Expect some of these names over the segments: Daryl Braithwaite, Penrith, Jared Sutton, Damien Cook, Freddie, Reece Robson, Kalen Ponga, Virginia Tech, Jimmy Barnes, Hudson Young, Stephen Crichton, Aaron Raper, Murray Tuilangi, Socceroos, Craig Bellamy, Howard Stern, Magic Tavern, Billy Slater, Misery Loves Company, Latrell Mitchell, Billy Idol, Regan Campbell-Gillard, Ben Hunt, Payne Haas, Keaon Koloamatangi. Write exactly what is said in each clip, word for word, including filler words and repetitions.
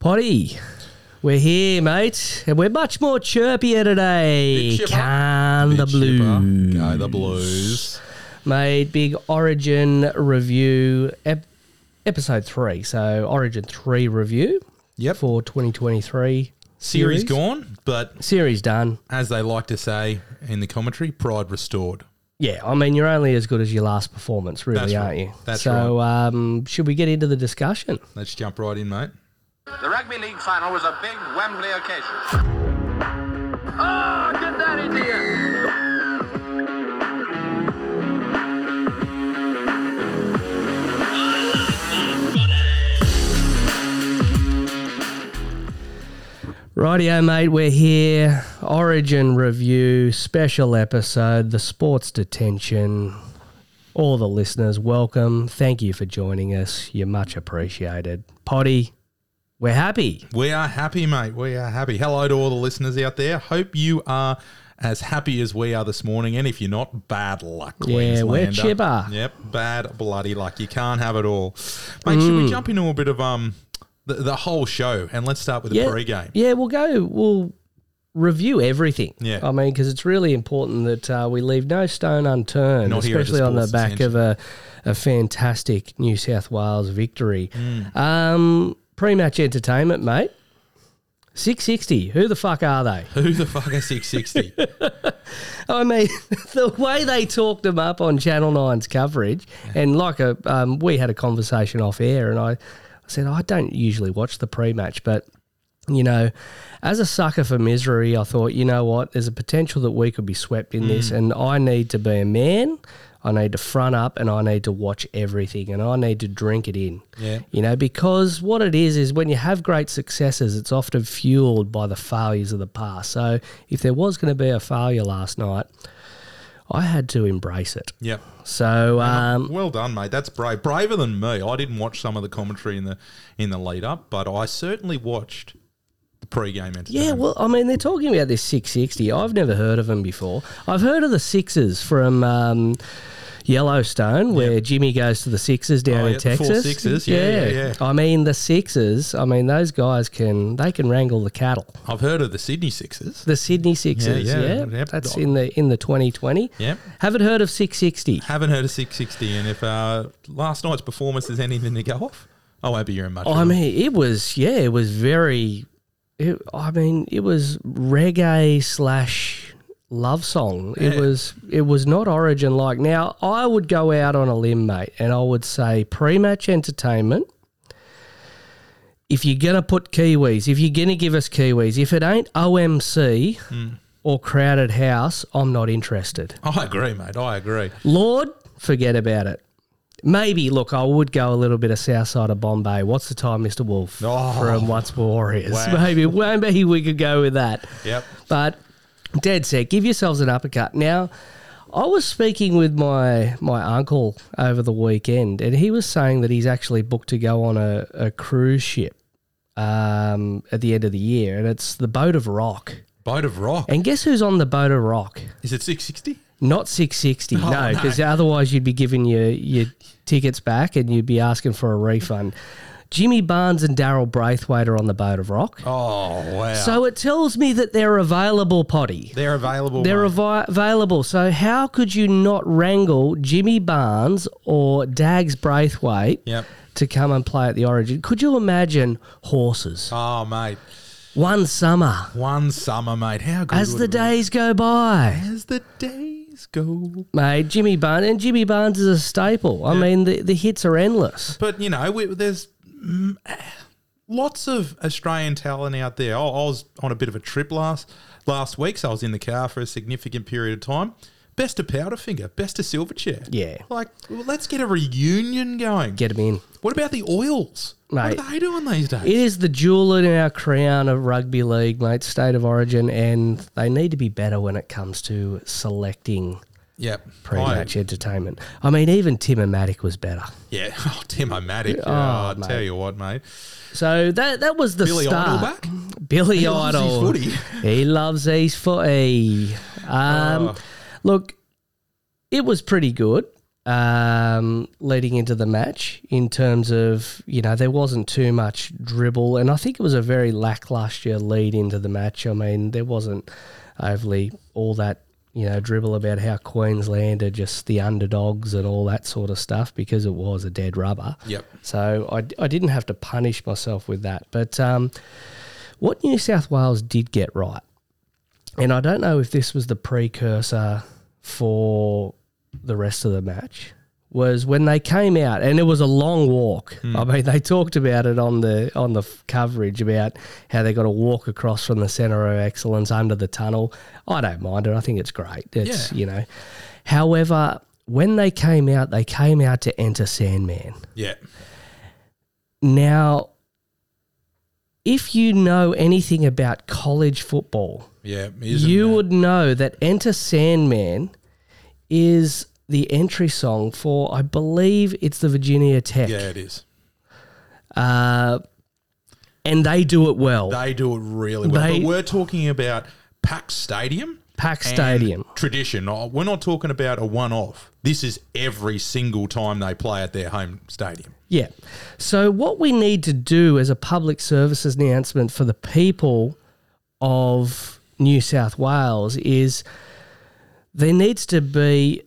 Potty, we're here, mate, and we're much more chirpier today. Can the Blues. Go the Blues. Mate, big Origin review, ep- episode three. So, Origin three review yep. for twenty twenty-three. Series gone, but... Series done. As they like to say in the commentary, pride restored. Yeah, I mean, you're only as good as your last performance, really, That's aren't right. you? That's so, right. So, um, should we get into the discussion? Let's jump right in, mate. The rugby league final was a big Wembley occasion. Oh, get that into you. Rightio, mate, we're here. Origin review, special episode, the sports detention. All the listeners, welcome. Thank you for joining us. You're much appreciated. Potty. We're happy. We are happy, mate. We are happy. Hello to all the listeners out there. Hope you are as happy as we are this morning. And if you're not, bad luck, Queenslander. Yeah, we're chipper. Yep, bad bloody luck. You can't have it all. Mate, mm. should we jump into a bit of um the, the whole show? And let's start with yeah, the pre-game. Yeah, we'll go. We'll review everything. Yeah. I mean, because it's really important that uh, we leave no stone unturned, not especially the on the back attention. of a, a fantastic New South Wales victory. Mm. Um... Pre-match entertainment, mate. six sixty. Who the fuck are they? Who the fuck are six sixty? I mean, the way they talked them up on Channel nine's coverage, and like a, um, we had a conversation off air, and I, I said, I don't usually watch the pre-match, but, you know, as a sucker for misery, I thought, you know what, there's a potential that we could be swept in mm. this, and I need to be a man. I need to front up and I need to watch everything and I need to drink it in. Yeah. You know, because what it is is when you have great successes, it's often fueled by the failures of the past. So if there was going to be a failure last night, I had to embrace it. Yeah. So um, well done, mate. That's brave. Braver than me. I didn't watch some of the commentary in the in the lead up, but I certainly watched the pre-game entertainment. Yeah, well, I mean, they're talking about this six sixty. I've never heard of them before. I've heard of the Sixers from um, Yellowstone, where yep. Jimmy goes to the Sixers down oh, in yeah, Texas. Four Sixers, yeah, yeah. yeah, yeah. I mean, the Sixers, I mean, those guys can, they can wrangle the cattle. I've heard of the Sydney Sixers. The Sydney Sixers, yeah. yeah. yeah. Yep. That's in the in the twenty twenty. Yeah. Haven't heard of six sixty. Haven't heard of six sixty, and if uh, last night's performance is anything to go off, I won't be hearing much of it. I mean, it was, yeah, it was very... It, I mean, it was reggae slash love song. Yeah. It was it was not Origin-like. Now, I would go out on a limb, mate, and I would say pre-match entertainment, if you're going to put Kiwis, if you're going to give us Kiwis, if it ain't O M C mm. or Crowded House, I'm not interested. I agree, mate. I agree. Lord, forget about it. Maybe, look, I would go a little bit of south side of Bombay. What's the time, Mister Wolf, oh, from Once Warriors? Wow. Maybe, maybe we could go with that. Yep. But dead set, give yourselves an uppercut. Now, I was speaking with my, my uncle over the weekend, and he was saying that he's actually booked to go on a, a cruise ship um, at the end of the year, and it's the Boat of Rock. Boat of Rock? And guess who's on the Boat of Rock? Is it six sixty? Not six sixty, oh, no, because no. otherwise you'd be giving your, your tickets back and you'd be asking for a refund. Jimmy Barnes and Daryl Braithwaite are on the Boat of Rock. Oh, wow. So it tells me that they're available, Potty. They're available. They're avi- available. So how could you not wrangle Jimmy Barnes or Dags Braithwaite yep. to come and play at the Origin? Could you imagine horses? Oh, mate. One summer. One summer, mate. How good As the days go by. As the days. Go. Mate, Jimmy Barnes, and Jimmy Barnes is a staple. I yeah. mean, the, the hits are endless. But, you know, we, there's mm, lots of Australian talent out there. I, I was on a bit of a trip last last week, so I was in the car for a significant period of time. Best of Powderfinger, best of Silverchair. Yeah. Like, well, let's get a reunion going. Get them in. What about the Oils? Mate, what are they doing these days? It is the jewel in our crown of rugby league, mate, state of origin, and they need to be better when it comes to selecting yep. pre-match I, entertainment. I mean, even Tim-O-Matic was better. Yeah, oh, Tim-O-Matic. Yeah, oh, I'll mate. tell you what, mate. So that that was the Billy start. Idol back? Billy he Idol. Loves his footy. He loves his footy. Um, oh. Look, it was pretty good. um, leading into the match in terms of, you know, there wasn't too much dribble, and I think it was a very lacklustre lead into the match. I mean, there wasn't overly all that, you know, dribble about how Queensland are just the underdogs and all that sort of stuff, because it was a dead rubber. Yep. So I, I didn't have to punish myself with that. But um, what New South Wales did get right, and I don't know if this was the precursor for the rest of the match, was when they came out, and it was a long walk. Mm. I mean, they talked about it on the on the coverage about how they got to walk across from the Centre of Excellence under the tunnel. I don't mind it. I think it's great. It's, yeah. you know. However, when they came out, they came out to Enter Sandman. Yeah. Now, if you know anything about college football, yeah, you that. would know that Enter Sandman is the entry song for, I believe it's the Virginia Tech. Yeah, it is. Uh, and they do it well. They do it really well. They, but we're talking about Pac Stadium. Pac Stadium. Tradition. We're not talking about a one-off. This is every single time they play at their home stadium. Yeah. So what we need to do as a public services announcement for the people of New South Wales is there needs to be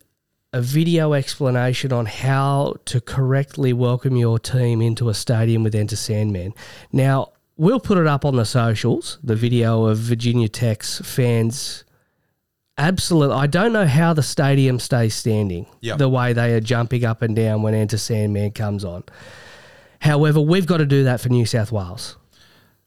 a video explanation on how to correctly welcome your team into a stadium with Enter Sandman. Now, we'll put it up on the socials, the video of Virginia Tech's fans. Absolutely. I don't know how the stadium stays standing, yep. the way they are jumping up and down when Enter Sandman comes on. However, we've got to do that for New South Wales.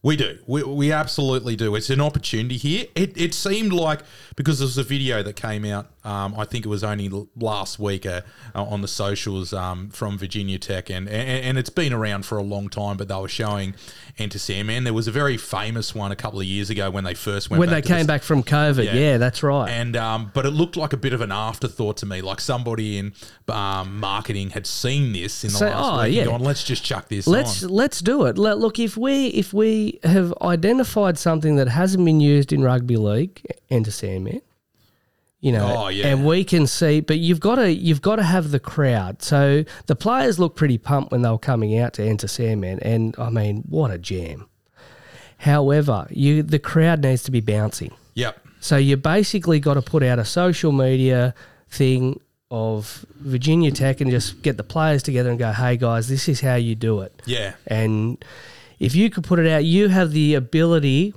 We do. We we absolutely do. It's an opportunity here. It it seemed like, because there was a video that came out, um, I think it was only last week uh, uh, on the socials um, from Virginia Tech, and, and and it's been around for a long time, but they were showing Enter Sandman. There was a very famous one a couple of years ago when they first went When back they came the, back from COVID. Yeah, yeah, that's right. And um, but it looked like a bit of an afterthought to me, like somebody in um, marketing had seen this in the so, last oh, week yeah. and gone, let's just chuck this let's, on. Let's do it. Let, look, if we if we... have identified something that hasn't been used in rugby league, Enter Sandman, you know, oh, yeah. and we can see. But you've got to you've got to have the crowd. So the players looked pretty pumped when they were coming out to Enter Sandman, and I mean, what a jam! However, you the crowd needs to be bouncing. Yep. So you basically got to put out a social media thing of Virginia Tech and just get the players together and go, "Hey guys, this is how you do it." Yeah. And if you could put it out, you have the ability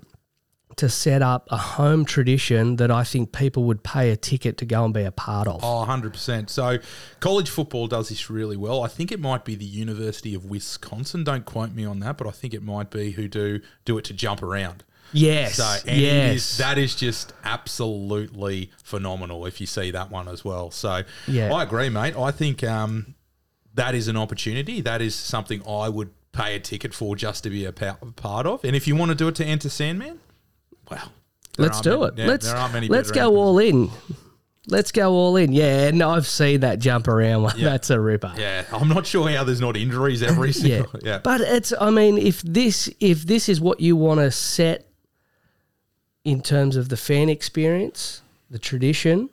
to set up a home tradition that I think people would pay a ticket to go and be a part of. Oh, one hundred percent. So college football does this really well. I think it might be the University of Wisconsin. Don't quote me on that, but I think it might be who do do it to jump around. Yes, so, and yes. It is, that is just absolutely phenomenal if you see that one as well. So yeah. I agree, mate. I think um, that is an opportunity. That is something I would pay a ticket for just to be a part of. And if you want to do it to Enter Sandman, well, let's do many, it. Yeah, let's there aren't many let's go happens. all in. Let's go all in. Yeah, and I've seen that jump around one. Yeah. That's a ripper. Yeah, I'm not sure how there's not injuries every single. yeah. yeah, but it's. I mean, if this if this is what you want to set in terms of the fan experience, the tradition,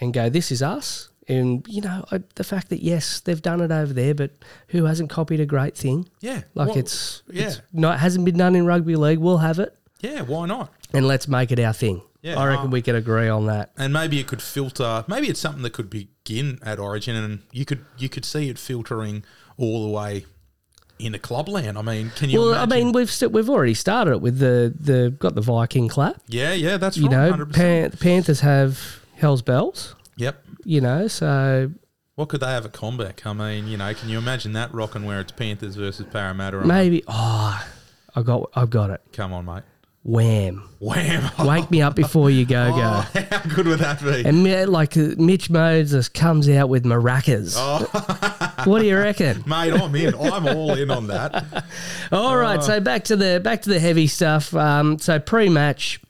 and go, this is us. And, you know, the fact that, yes, they've done it over there, but who hasn't copied a great thing? Yeah. Like well, it's, yeah. it's not hasn't been done in rugby league. We'll have it. Yeah, why not? And let's make it our thing. Yeah, I reckon um, we could agree on that. And maybe it could filter. Maybe it's something that could begin at Origin, and you could you could see it filtering all the way into clubland. I mean, can you? Well, imagine? I mean, we've st- we've already started it with the the got the Viking clap. Yeah, yeah, that's you right. You know, Pan- Panthers have Hell's Bells. Yep. You know, so... What could they have at comeback? I mean, you know, can you imagine that rocking where it's Panthers versus Parramatta? Maybe. Oh, I got, I've got it. Come on, mate. Wham. Wham. Wake me up before you go, go. Oh, how good would that be? And like Mitch Moses comes out with maracas. Oh. What do you reckon? Mate, I'm in. I'm all in on that. All oh. right, so back to the back to the heavy stuff. Um, so pre-match...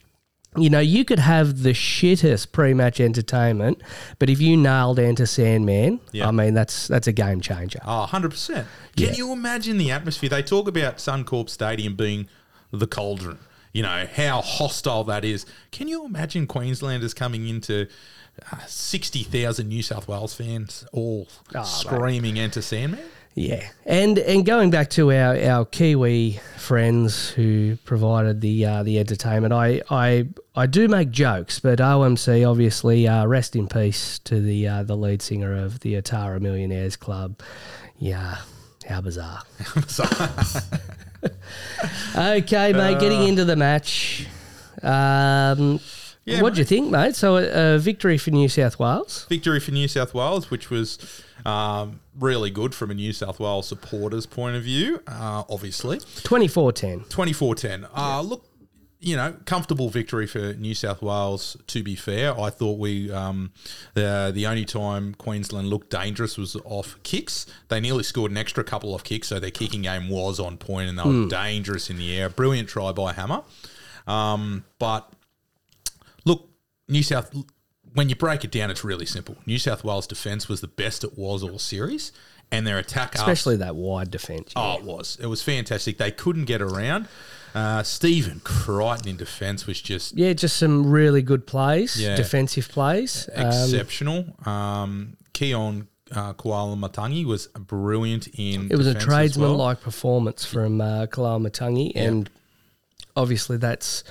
You know, you could have the shittest pre-match entertainment, but if you nailed Enter Sandman, yep. I mean, that's that's a game changer. Oh, one hundred percent. Can yeah. you imagine the atmosphere? They talk about Suncorp Stadium being the cauldron. you know, how hostile that is. Can you imagine Queenslanders coming into uh, sixty thousand New South Wales fans all oh, screaming mate. Enter Sandman? Yeah, and and going back to our, our Kiwi friends who provided the uh, the entertainment, I, I I do make jokes, but O M C obviously uh, rest in peace to the uh, the lead singer of the Atara Millionaires Club. Yeah, how bizarre! How bizarre. Okay, mate, uh, getting into the match. Um, yeah, what do you think, mate? So a, a victory for New South Wales. Victory for New South Wales, which was. Um, really good from a New South Wales supporters' point of view, uh, obviously. twenty-four ten twenty-four ten Uh, yeah. Look, you know, comfortable victory for New South Wales, to be fair. I thought we, um, the, the only time Queensland looked dangerous was off kicks. They nearly scored an extra couple off kicks, so their kicking game was on point and they were mm. dangerous in the air. Brilliant try by Hammer. Um, but, look, New South... When you break it down, it's really simple. New South Wales' defence was the best it was all series, and their attack... Especially up, that wide defence. Yeah. Oh, it was. It was fantastic. They couldn't get around. Uh, Stephen Crichton in defence was just... Yeah, just some really good plays, yeah, defensive plays. Exceptional. Um, um, Keaon uh, Koloamatangi was brilliant in It was a tradesman-like well. performance from uh, Koloamatangi, yeah. and obviously that's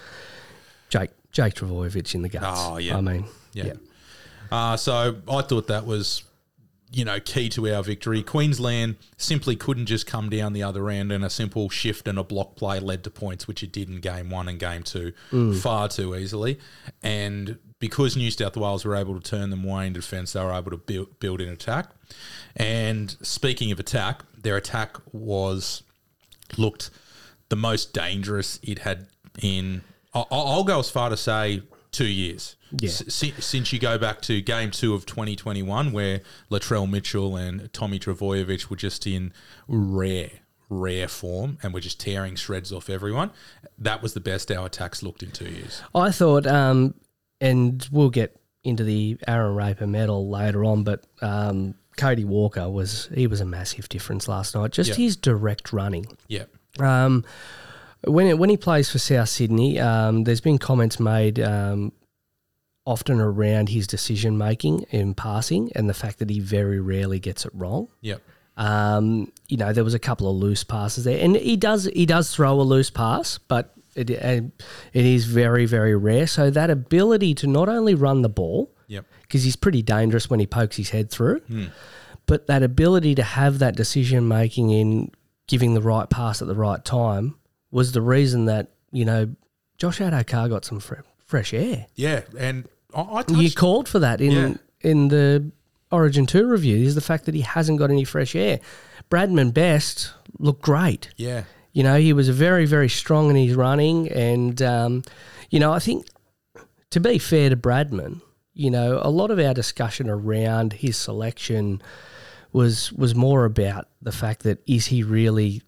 Jake Jake Trbojevic in the guts. Oh, yeah. I mean... Yeah. yeah. Uh, so I thought that was, you know, key to our victory. Queensland simply couldn't just come down the other end, and a simple shift and a block play led to points, which it did in game one and game two mm. far too easily. And because New South Wales were able to turn them away in defence, they were able to build, build in attack. And speaking of attack, their attack was looked the most dangerous it had in, I, I'll go as far to say, two years. Yeah. S- since you go back to game two of twenty twenty-one where Latrell Mitchell and Tommy Trbojevic were just in rare, rare form and were just tearing shreds off everyone, that was the best our attacks looked in two years. I thought, um, and we'll get into the Aaron Raper medal later on, but um, Cody Walker, was he was a massive difference last night. Just yep. his direct running. Yeah. Um, when it, when he plays for South Sydney, um, there's been comments made um, often around his decision making in passing and the fact that he very rarely gets it wrong. Yep. Um, you know, there was a couple of loose passes there, and he does he does throw a loose pass, but it it is very very rare. So that ability to not only run the ball, yep, because he's pretty dangerous when he pokes his head through, mm. but that ability to have that decision making in giving the right pass at the right time. Was the reason that, you know, Josh Addo-Carr got some fre- fresh air. Yeah, and I, I touched... You called for that in yeah. in the Origin two review, is the fact that he hasn't got any fresh air. Bradman Best looked great. Yeah. You know, he was very, very strong in his running and, um, you know, I think, to be fair to Bradman, you know, a lot of our discussion around his selection was was more about the fact that is he really...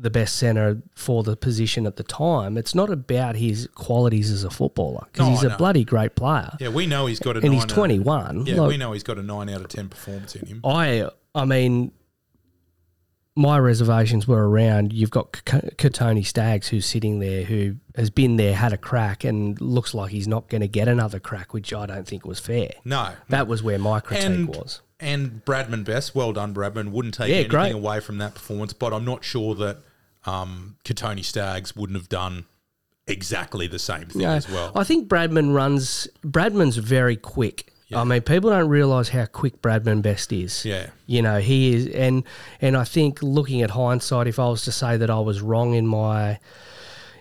the best centre for the position at the time. It's not about his qualities as a footballer because no, he's a bloody great player. Yeah, we know he's got a and nine he's twenty-one. Out of, yeah, like, we know he's got a nine out of ten performance in him. I, I mean, my reservations were around. You've got Katoni Staggs who's sitting there, who has been there, had a crack, and looks like he's not going to get another crack, which I don't think was fair. No, that was where my critique and, was. And Bradman Best, well done, Bradman. Wouldn't take yeah, anything great. away from that performance, but I'm not sure that. Um, Katoni Staggs wouldn't have done exactly the same thing no, as well. I think Bradman runs. Bradman's very quick. Yeah. I mean, people don't realise how quick Bradman Best is. Yeah, you know he is, and and I think looking at hindsight, if I was to say that I was wrong in my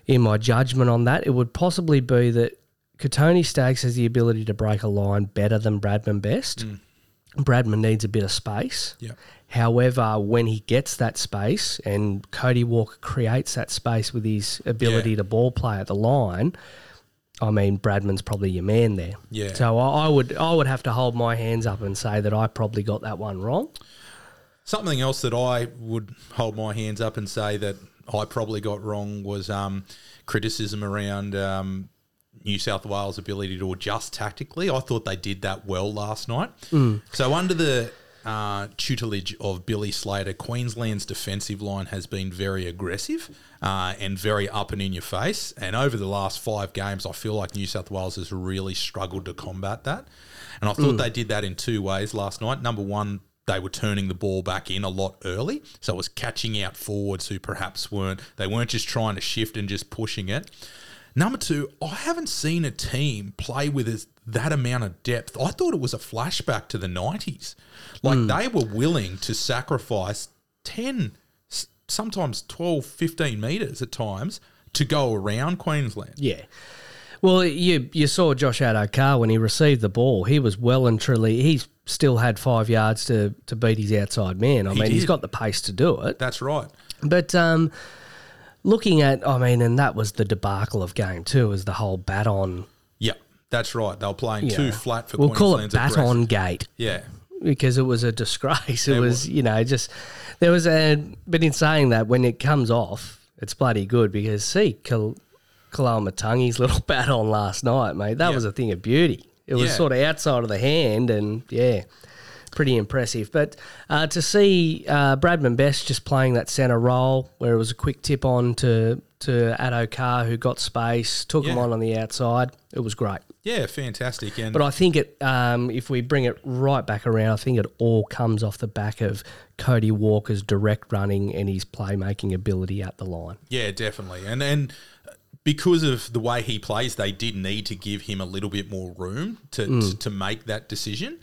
in my judgment on that, it would possibly be that Katoni Staggs has the ability to break a line better than Bradman Best. Mm. Bradman needs a bit of space. Yeah. However, when he gets that space and Cody Walker creates that space with his ability yeah. to ball play at the line, I mean, Bradman's probably your man there. Yeah. So I, I would I would have to hold my hands up and say that I probably got that one wrong. Something else that I would hold my hands up and say that I probably got wrong was um, criticism around um, New South Wales' ability to adjust tactically. I thought they did that well last night. Mm. So under the... uh, tutelage of Billy Slater, Queensland's defensive line has been very aggressive uh, and very up and in your face. And over the last five games, I feel like New South Wales has really struggled to combat that. And I thought mm. they did that in two ways last night. Number one, they were turning the ball back in a lot early. So it was catching out forwards who perhaps weren't, they weren't just trying to shift and just pushing it. Number two, I haven't seen a team play with that amount of depth. I thought it was a flashback to the nineties. Like mm. they were willing to sacrifice ten, sometimes twelve, fifteen metres at times to go around Queensland. Yeah. Well, you you saw Josh Addo-Carr when he received the ball. He was well and truly, he still had five yards to, to beat his outside man. I he mean, did. He's got the pace to do it. That's right. But um, looking at, I mean, and that was the debacle of game two, is the whole bat-on. Yeah, that's right. They were playing yeah. too flat for we'll Queensland's We'll call it bat-on gate. Yeah. Because it was a disgrace. It, it was, was, you know, just, there was a, but in saying that, when it comes off, it's bloody good because, see, Cal- Koloamatangi's little bat on last night, mate. That yeah. was a thing of beauty. It was yeah. sort of outside of the hand and, yeah, pretty impressive. But uh, to see uh, Bradman Best just playing that centre role where it was a quick tip on to, to Addo-Carr who got space, took yeah. him on on the outside, it was great. Yeah, fantastic. And but I think it. Um, if we bring it right back around, I think it all comes off the back of Cody Walker's direct running and his playmaking ability at the line. Yeah, definitely. And then... because of the way he plays, they did need to give him a little bit more room to, mm. to, to make that decision.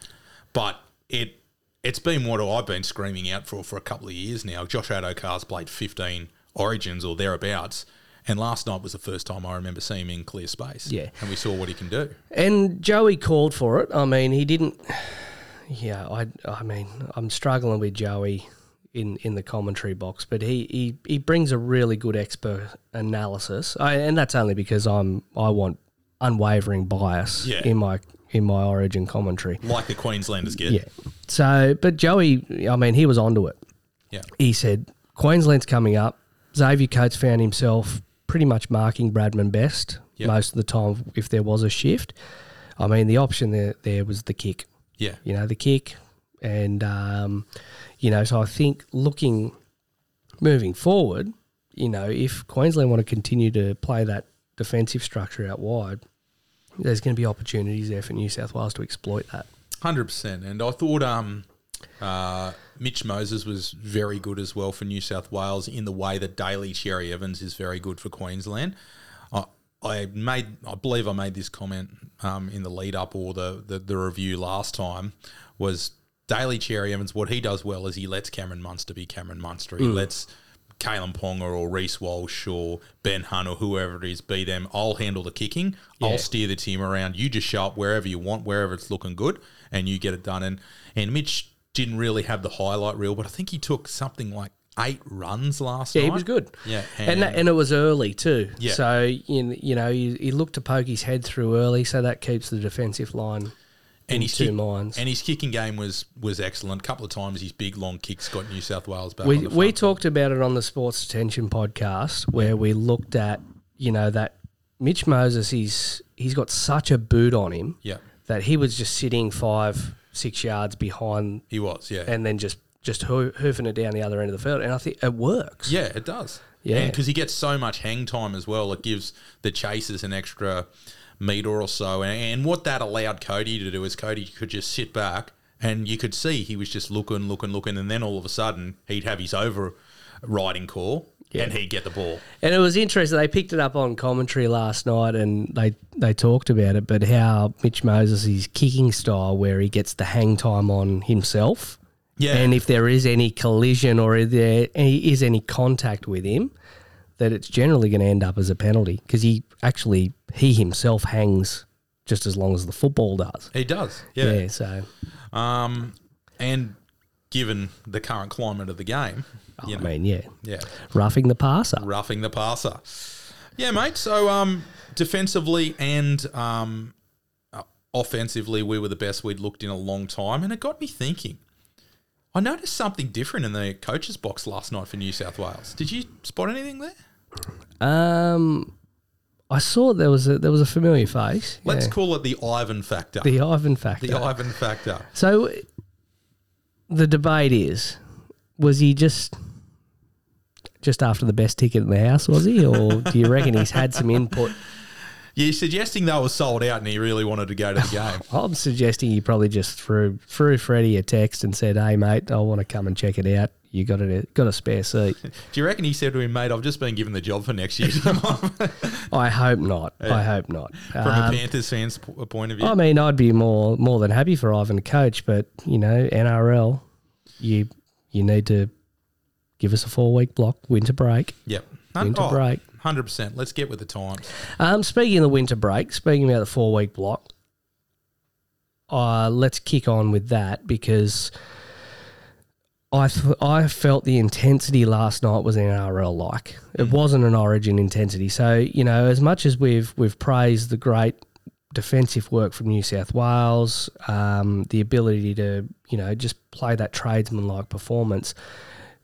But it, it's been what I've been screaming out for for a couple of years now. Josh Addo-Carr's played fifteen Origins or thereabouts, and last night was the first time I remember seeing him in clear space. Yeah. And we saw what he can do. And Joey called for it. I mean, he didn't – yeah, I, I mean, I'm struggling with Joey – In, in the commentary box, but he, he, he brings a really good expert analysis, I, and that's only because I'm I want unwavering bias yeah. in my in my Origin commentary, like the Queenslanders get. Yeah. So, but Joey, I mean, he was onto it. Yeah. He said Queensland's coming up. Xavier Coates found himself pretty much marking Bradman Best yep. most of the time if there was a shift. I mean, the option there there was the kick. Yeah. You know, the kick. And, um, you know, so I think looking, moving forward, you know, if Queensland want to continue to play that defensive structure out wide, there's going to be opportunities there for New South Wales to exploit that. one hundred percent. And I thought um, uh, Mitch Moses was very good as well for New South Wales in the way that Daly Cherry Evans is very good for Queensland. I, I made, I believe I made this comment um, in the lead-up or the, the, the review last time was... Daly Cherry Evans, what he does well is he lets Cameron Munster be Cameron Munster. He mm. lets Kalen Ponga or Reece Walsh or Ben Hunt or whoever it is be them. I'll handle the kicking. Yeah. I'll steer the team around. You just show up wherever you want, wherever it's looking good, and you get it done. And and Mitch didn't really have the highlight reel, but I think he took something like eight runs last yeah, night. Yeah, he was good. Yeah, and and, that, and it was early too. Yeah. So, you, you know, he, he looked to poke his head through early, so that keeps the defensive line... And his, kick, and his kicking game was, was excellent. A couple of times his big, long kicks got New South Wales back we, on the front. We talked about it on the Sports Attention podcast where yeah. we looked at, you know, that Mitch Moses, he's, he's got such a boot on him yeah. that he was just sitting five, six yards behind. He was, yeah. And then just, just ho- hoofing it down the other end of the field. And I think it works. Yeah, it does. Yeah. Because he gets so much hang time as well. It gives the chasers an extra... meter or so, and, and what that allowed Cody to do is Cody could just sit back and you could see he was just looking, looking, looking, and then all of a sudden he'd have his overriding call yeah. and he'd get the ball. And it was interesting. They picked it up on commentary last night and they, they talked about it, but how Mitch Moses, his kicking style where he gets the hang time on himself yeah. and if there is any collision or if there is any contact with him, that it's generally going to end up as a penalty because he actually, he himself hangs just as long as the football does. He does, yeah. Yeah, so. Um, and given the current climate of the game. Oh, you know, I mean, yeah. Yeah. Roughing the passer. Roughing the passer. Yeah, mate, so um, defensively and um, offensively we were the best we'd looked in a long time, and it got me thinking. I noticed something different in the coach's box last night for New South Wales. Did you spot anything there? Um, I saw there was a, there was a familiar face. Let's yeah. call it the Ivan factor. The Ivan factor. The Ivan factor. So the debate is, was he just just after the best ticket in the house, was he? Or do you reckon he's had some input? You're suggesting they were sold out and he really wanted to go to the game. I'm suggesting he probably just threw threw Freddie a text and said, hey, mate, I want to come and check it out. You got a, got a spare seat. Do you reckon he said to him, mate, I've just been given the job for next year? I hope not. Yeah. I hope not. From um, a Panthers fan's point of view? I mean, I'd be more more than happy for Ivan to coach, but, you know, N R L, you you need to give us a four-week block, winter break. Yep. Winter oh, break. one hundred percent. Let's get with the times. Um, speaking of the winter break, speaking about the four-week block, uh, let's kick on with that because – I th- I felt the intensity last night was N R L-like. It wasn't an Origin intensity. So, you know, as much as we've we've praised the great defensive work from New South Wales, um, the ability to, you know, just play that tradesman-like performance,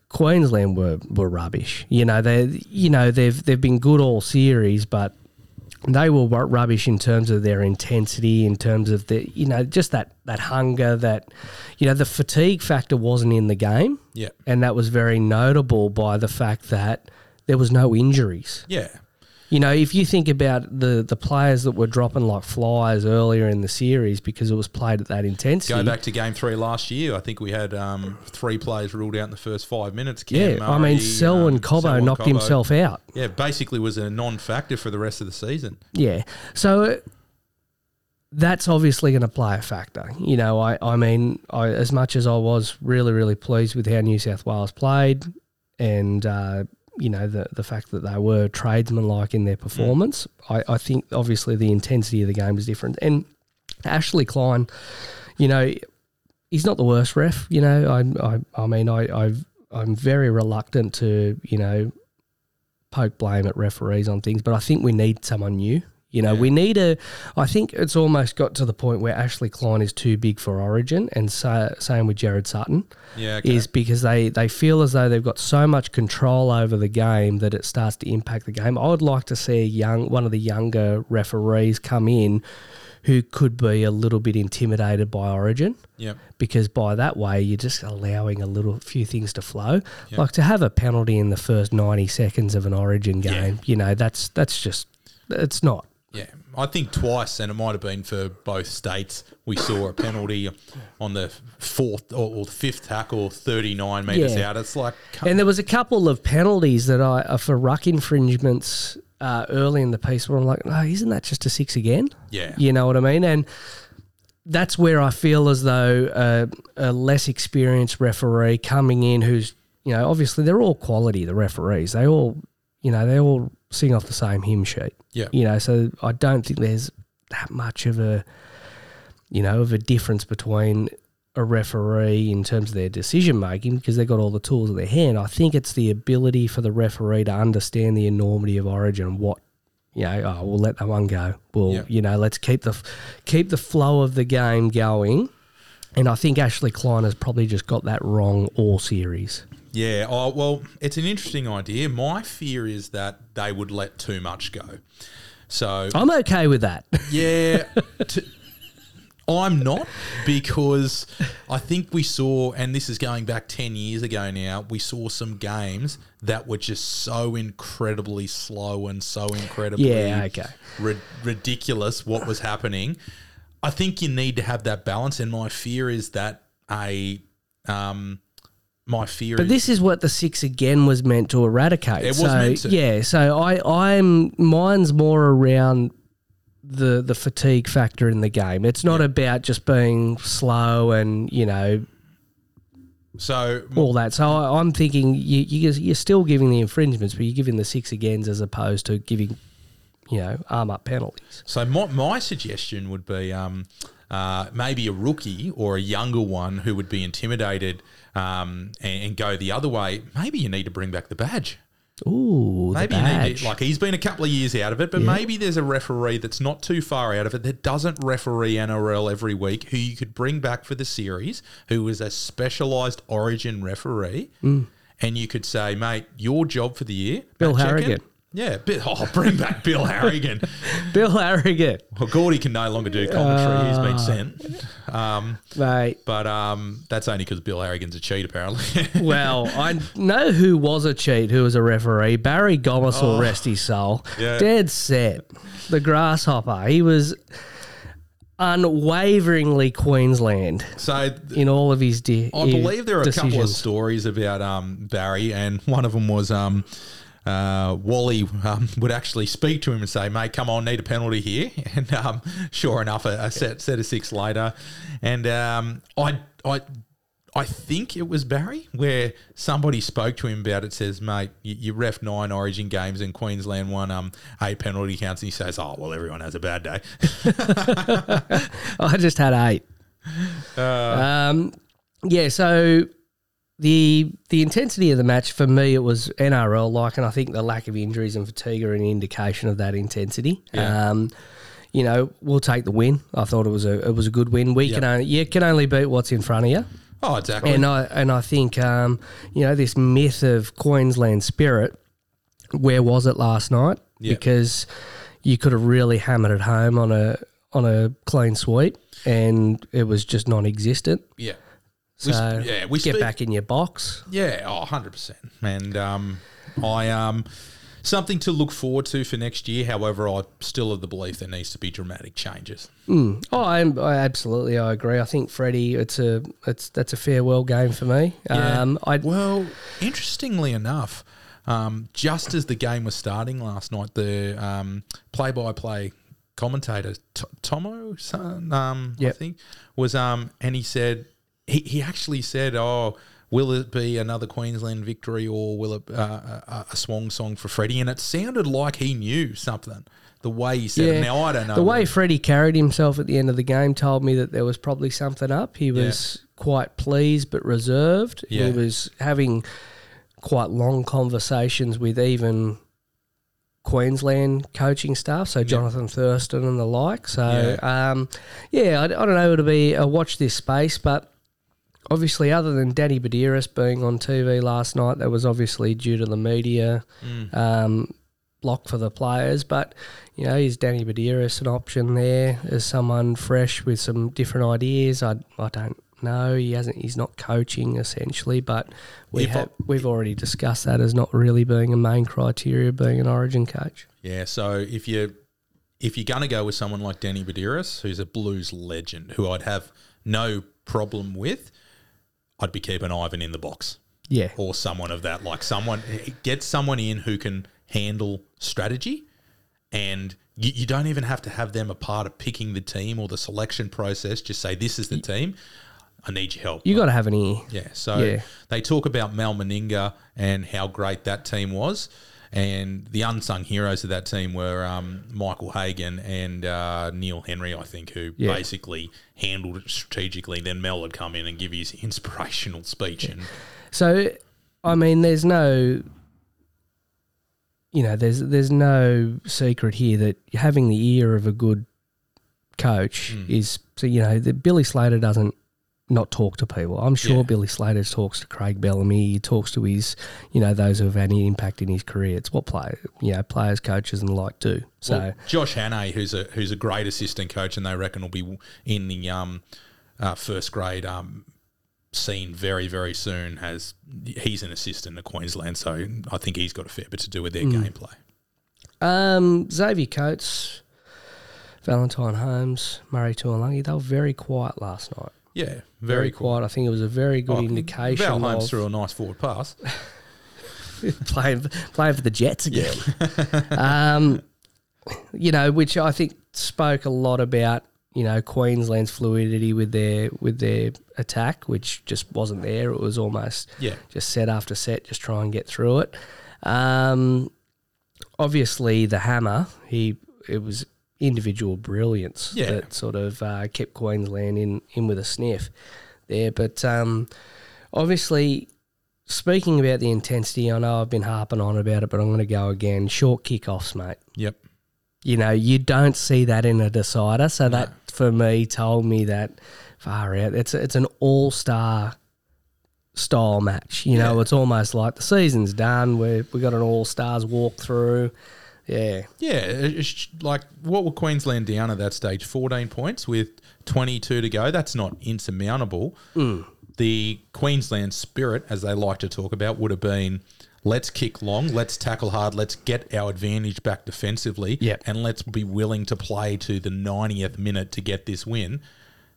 Queensland were, were rubbish. You know, they you know they've they've been good all series, but they were rubbish in terms of their intensity, in terms of the, you know, just that, that hunger, that, you know, the fatigue factor wasn't in the game. Yeah. And that was very notable by the fact that there was no injuries. Yeah. You know, if you think about the, the players that were dropping like flies earlier in the series because it was played at that intensity. Go back to game three last year. I think we had um, three players ruled out in the first five minutes. Cam yeah, Murray, I mean, Selwyn um, Cobbo Selwyn knocked Cobbo. himself out. Yeah, basically was a non-factor for the rest of the season. Yeah, so that's obviously going to play a factor. You know, I, I mean, I, as much as I was really, really pleased with how New South Wales played and uh you know, the the fact that they were tradesman-like in their performance, mm. I, I think obviously the intensity of the game was different. And Ashley Klein, you know, he's not the worst ref, you know. I I, I mean, I, I've, I'm very reluctant to, you know, poke blame at referees on things, but I think we need someone new. You know, yeah. we need a – I think it's almost got to the point where Ashley Klein is too big for Origin, and so, same with Jared Sutton, yeah, okay. is because they, they feel as though they've got so much control over the game that it starts to impact the game. I would like to see a young one of the younger referees come in who could be a little bit intimidated by Origin, yeah, because by that way you're just allowing a little few things to flow. Yep. Like to have a penalty in the first ninety seconds of an Origin game, yeah. you know, that's that's just – it's not. Yeah, I think twice, and it might have been for both states, we saw a penalty on the fourth or, or fifth tackle, thirty-nine metres yeah. out. It's like, and there was a couple of penalties that I uh, for ruck infringements uh, early in the piece where I'm like, no, oh, isn't that just a six again? Yeah. You know what I mean? And that's where I feel as though uh, a less experienced referee coming in who's, you know, obviously they're all quality, the referees. They all, you know, they all sing off the same hymn sheet. Yeah. You know, so I don't think there's that much of a, you know, of a difference between a referee in terms of their decision making because they've got all the tools at their hand. I think it's the ability for the referee to understand the enormity of Origin and what, you know, oh, we'll let that one go. Well, yep. you know, let's keep the keep the flow of the game going. And I think Ashley Klein has probably just got that wrong all series. Yeah, oh, well, it's an interesting idea. My fear is that they would let too much go. So I'm okay with that. Yeah, to, I'm not because I think we saw, and this is going back ten years ago now, we saw some games that were just so incredibly slow and so incredibly yeah, okay. ri- ridiculous what was happening. I think you need to have that balance, and my fear is that a um, – My fear But is this is what the six again was meant to eradicate. It so, was meant to. Yeah, so I, I'm mine's more around the the fatigue factor in the game. It's not yeah. about just being slow and, you know, so all that. So I, I'm thinking you, you, you're still giving the infringements, but you're giving the six agains as opposed to giving, you know, arm-up penalties. So my, my suggestion would be um, uh, maybe a rookie or a younger one who would be intimidated – Um, and, and go the other way, maybe you need to bring back the badge. Ooh, maybe the badge. You need to, like he's been a couple of years out of it, but yeah. maybe there's a referee that's not too far out of it that doesn't referee N R L every week who you could bring back for the series, who is a specialised Origin referee, mm. and you could say, mate, your job for the year, Bill Harrigan. Yeah, bit, oh, bring back Bill Harrigan. Bill Harrigan. Well, Gordy can no longer do commentary. Uh, He's been sent. Um, mate. But um, that's only because Bill Harrigan's a cheat, apparently. Well, I know who was a cheat, who was a referee. Barry Gomes, oh, rest his soul. Yeah. Dead set. The grasshopper. He was unwaveringly Queensland so th- in all of his de- I believe there are decisions. A couple of stories about um, Barry, and one of them was... Um, Uh, Wally um, would actually speak to him and say, mate, come on, need a penalty here. And um, sure enough, a, a set, set of six later. And um, I I I think it was Barry where somebody spoke to him about it, says, mate, you, you ref nine Origin games and Queensland won um, eight penalty counts. And he says, oh, well, everyone has a bad day. I just had eight. Uh, um, yeah, so... The the intensity of the match, for me, it was N R L-like, and I think the lack of injuries and fatigue are an indication of that intensity. Yeah. Um, you know, we'll take the win. I thought it was a it was a good win. We yep. can only, you can only beat what's in front of you. Oh, exactly. And I and I think, um, you know, this myth of Queensland spirit, where was it last night? Yep. Because you could have really hammered it home on a on a clean sweep, and it was just non-existent. Yeah. So we, yeah, we get speak, back in your box. Yeah, oh, one hundred percent. And um, I um, something to look forward to for next year. However, I still have the belief there needs to be dramatic changes. Mm. Oh, I, I absolutely, I agree. I think Freddie, it's a it's that's a farewell game for me. Yeah. Um, I well, interestingly enough, um, just as the game was starting last night, the um, play-by-play commentator T- Tomo, um, yep. I think, was um, and he said. He he actually said, oh, will it be another Queensland victory or will it uh, a, a swan song for Freddie? And it sounded like he knew something, the way he said yeah. it. Now, I don't know. The way Freddie carried himself at the end of the game told me that there was probably something up. He was yeah. quite pleased but reserved. Yeah. He was having quite long conversations with even Queensland coaching staff, so Jonathan yep. Thurston and the like. So, yeah, um, yeah I, I don't know. It'll be a watch this space, but... Obviously, other than Danny Badiris being on T V last night, that was obviously due to the media mm. um, block for the players. But, you know, is Danny Badiris an option there? Is someone fresh with some different ideas? I, I don't know. He hasn't. He's not coaching, essentially. But we yeah, ha- but we've already discussed that as not really being a main criteria, being an Origin coach. Yeah, so if you're, if you're going to go with someone like Danny Badiris, who's a Blues legend, who I'd have no problem with, I'd be keeping Ivan in the box. Yeah. Or someone of that. Like someone, get someone in who can handle strategy, and you, you don't even have to have them a part of picking the team or the selection process. Just say, this is the team. I need your help. You got to have an ear. Yeah. So yeah. they talk about Mal Meninga and how great that team was. And the unsung heroes of that team were um, Michael Hagan and uh, Neil Henry, I think, who yeah. basically handled it strategically. Then Mel would come in and give his inspirational speech. Yeah. And so, I mean, there's no, you know, there's there's no secret here that having the ear of a good coach mm. is, so you know, the Billy Slater doesn't not talk to people. I'm sure yeah. Billy Slater talks to Craig Bellamy. He talks to his, you know, those who have any impact in his career. It's what play, you know, players, coaches, and the like do. So well, Josh Hannay, who's a who's a great assistant coach, and they reckon will be in the um uh, first grade um scene very very soon. Has he's an assistant at Queensland, so I think he's got a fair bit to do with their mm. gameplay. Um, Xavier Coates, Valentine Holmes, Murray Tuilangi, they were very quiet last night. Yeah, very, very quiet. Cool. I think it was a very good oh, indication. Val Holmes threw a nice forward pass. playing, playing for the Jets again. Yeah. um, you know, which I think spoke a lot about, you know, Queensland's fluidity with their with their attack, which just wasn't there. It was almost yeah. just set after set, just try and get through it. Um, obviously, the hammer, he it was... individual brilliance yeah. that sort of uh, kept Queensland in, in with a sniff there. But um, obviously, speaking about the intensity, I know I've been harping on about it, but I'm going to go again. Short kickoffs, mate. Yep. You know, you don't see that in a decider. So no. that, for me, told me that far out. It's, it's an all-star style match. You know, yeah. it's almost like the season's done. We we got an all-stars walk through. Yeah. Yeah. It's like, what were Queensland down at that stage? fourteen points with twenty-two to go. That's not insurmountable. Mm. The Queensland spirit, as they like to talk about, would have been, let's kick long, let's tackle hard, let's get our advantage back defensively, yep. and let's be willing to play to the ninetieth minute to get this win.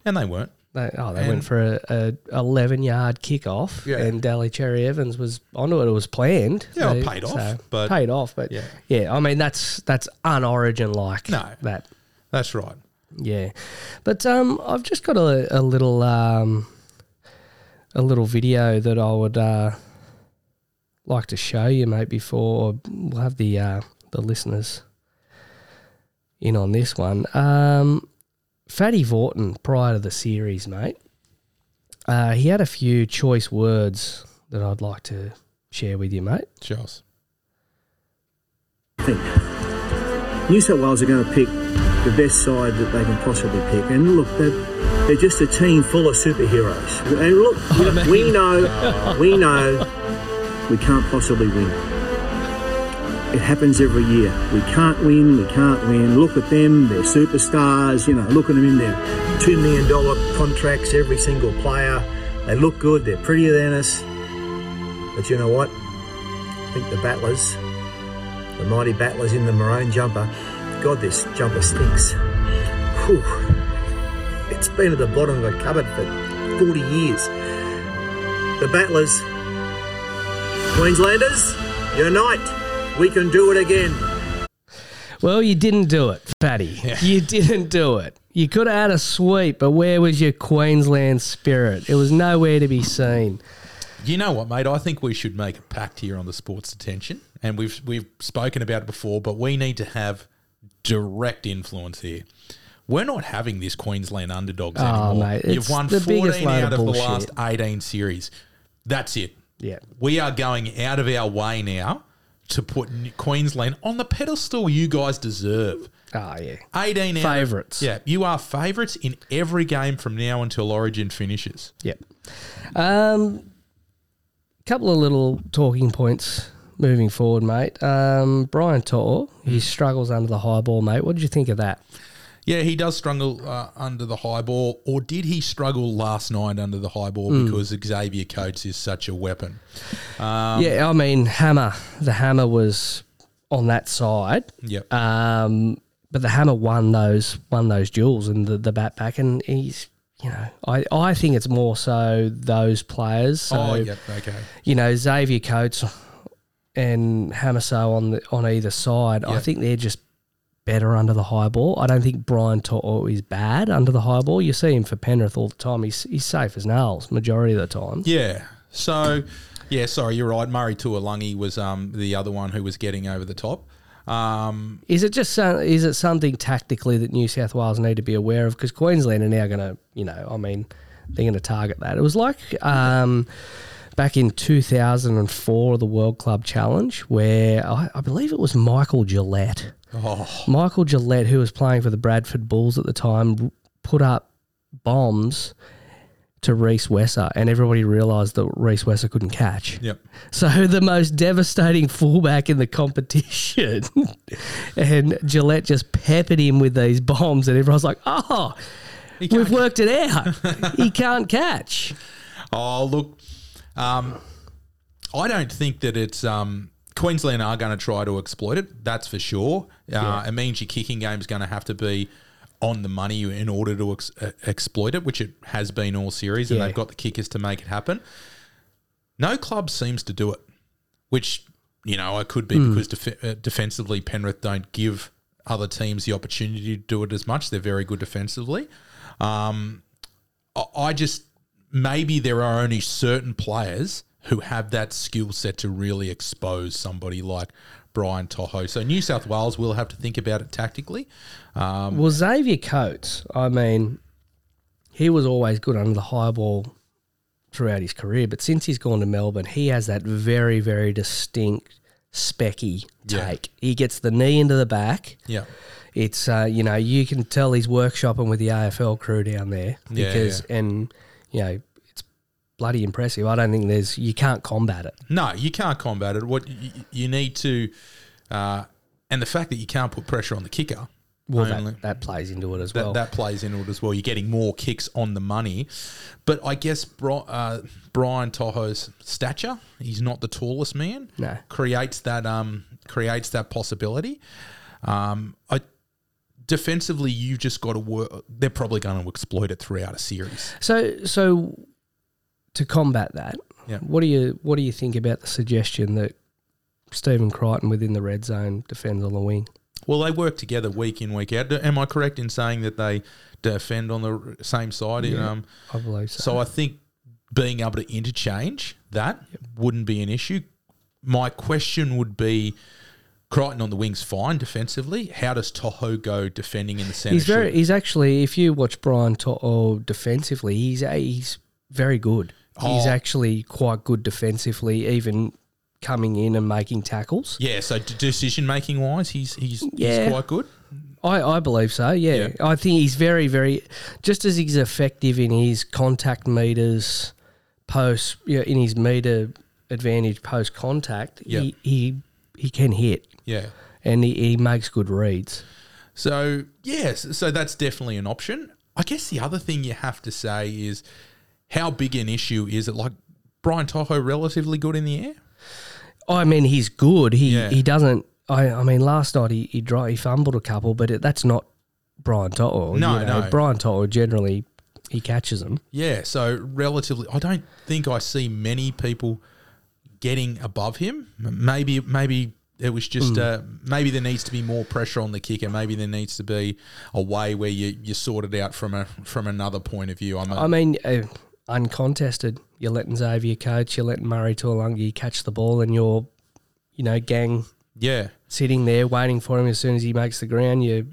And they weren't. They, oh, they and went for a eleven-yard kickoff, yeah. and Daly Cherry Evans was onto it. It was planned. Yeah, they, it paid so off. But paid off, but yeah. yeah, I mean, that's that's un-Origin-like. No, that. that's right. Yeah. But um, I've just got a, a little um, a little video that I would uh, like to show you, mate, before we'll have the, uh, the listeners in on this one. Um Fatty Vaughton, prior to the series, mate, uh, he had a few choice words that I'd like to share with you, mate. Sure. I think New South Wales are going to pick the best side that they can possibly pick. And look, they're, they're just a team full of superheroes. And look, oh, look we know, we know we can't possibly win. It happens every year. We can't win, we can't win. Look at them, they're superstars. You know, look at them in their two million dollars contracts, every single player. They look good, they're prettier than us. But you know what? I think the battlers, the mighty battlers in the maroon jumper, God, this jumper stinks. Whew. It's been at the bottom of a cupboard for forty years. The battlers, Queenslanders, unite. We can do it again. Well, you didn't do it, Fatty. Yeah. You didn't do it. You could have had a sweep, but where was your Queensland spirit? It was nowhere to be seen. You know what, mate? I think we should make a pact here on the Sports Detention, and we've we've spoken about it before, but we need to have direct influence here. We're not having this Queensland underdogs oh, anymore. Mate, You've won fourteen out of, of the last eighteen series. That's it. Yeah, we are going out of our way now to put Queensland on the pedestal you guys deserve. Ah, oh, yeah. eighteen favourites. Yeah, you are favourites in every game from now until Origin finishes. Yep. Um, couple of little talking points moving forward, mate. Um, Brian To'o, he struggles under the high ball, mate. What did you think of that? Yeah, he does struggle uh, under the high ball, or did he struggle last night under the high ball mm. because Xavier Coates is such a weapon? Um, yeah, I mean, hammer. The hammer was on that side. Yep. Um, but the hammer won those won those duels and the, the bat back, and he's, you know, I, I think it's more so those players. So, oh, yeah, okay. You know, Xavier Coates and Hamaso on the, on either side, yep. I think they're just better under the high ball. I don't think Brian To'o is bad under the high ball. You see him for Penrith all the time. He's he's safe as nails majority of the time. Yeah. So, yeah, sorry, you're right. Murray Tuilagi was um the other one who was getting over the top. Um, is it just uh, is it something tactically that New South Wales need to be aware of? Because Queensland are now going to, you know, I mean, they're going to target that. It was like um. back in two thousand four, the World Club Challenge, where I, I believe it was Michael Gillett. Oh. Michael Gillett, who was playing for the Bradford Bulls at the time, put up bombs to Reese Wesser, and everybody realised that Reese Wesser couldn't catch. Yep. So the most devastating fullback in the competition, and Gillett just peppered him with these bombs, and everyone's like, oh, we've worked it out. He can't catch. Oh, look. Um, I don't think that it's um, Queensland are going to try to exploit it. That's for sure. Uh, yeah. It means your kicking game is going to have to be on the money in order to ex- exploit it, which it has been all series, yeah. and they've got the kickers to make it happen. No club seems to do it, which you know it could be mm. because def- uh, defensively Penrith don't give other teams the opportunity to do it as much. They're very good defensively. Um, I-, I just. Maybe there are only certain players who have that skill set to really expose somebody like Brian To'o. So New South Wales will have to think about it tactically. Um, well, Xavier Coates, I mean, he was always good under the high ball throughout his career, but since he's gone to Melbourne, he has that very, very distinct specky take. Yeah. He gets the knee into the back. Yeah. It's, uh, you know, you can tell he's workshopping with the A F L crew down there because yeah, – yeah. and. You know, it's bloody impressive. I don't think there's, you can't combat it. No, you can't combat it. What you, you need to, uh, and the fact that you can't put pressure on the kicker. Well, that, that plays into it as that, well. That plays into it as well. You're getting more kicks on the money. But I guess uh, Brian To'o's stature, he's not the tallest man, no. creates that um creates that possibility. Um, I, defensively, you've just got to work. They're probably going to exploit it throughout a series. So so to combat that, yeah. what do you what do you think about the suggestion that Stephen Crichton within the red zone defends on the wing? Well, they work together week in, week out. Am I correct in saying that they defend on the same side? Yeah, in, um, I believe so. So I think being able to interchange that yep. wouldn't be an issue. My question would be, Crichton on the wing's fine defensively. How does To'o go defending in the centre? He's very. He's actually, if you watch Brian To'o defensively, he's he's very good. Oh. He's actually quite good defensively, even coming in and making tackles. Yeah, so decision-making wise, he's he's, yeah. he's quite good? I, I believe so, yeah. yeah. I think he's very, very – just as he's effective in his contact meters, post you know, in his meter advantage post-contact, yeah. he, he he can hit. Yeah. And he, he makes good reads. So, yes, yeah, so that's definitely an option. I guess the other thing you have to say is how big an issue is it? Like, Brian To'o relatively good in the air? I mean, he's good. He yeah. he doesn't. I I mean, last night he he, dry, he fumbled a couple, but it, that's not Brian To'o. No, you know, no. Brian To'o generally he catches them. Yeah. So relatively, I don't think I see many people getting above him. Maybe maybe it was just mm. uh, maybe there needs to be more pressure on the kicker. Maybe there needs to be a way where you you sort it out from a from another point of view. I'm a, I mean. Uh, Uncontested, you're letting Xavier Coates, you're letting Murray Tuilagi catch the ball, and you're, you know, gang, yeah, sitting there waiting for him. As soon as he makes the ground, you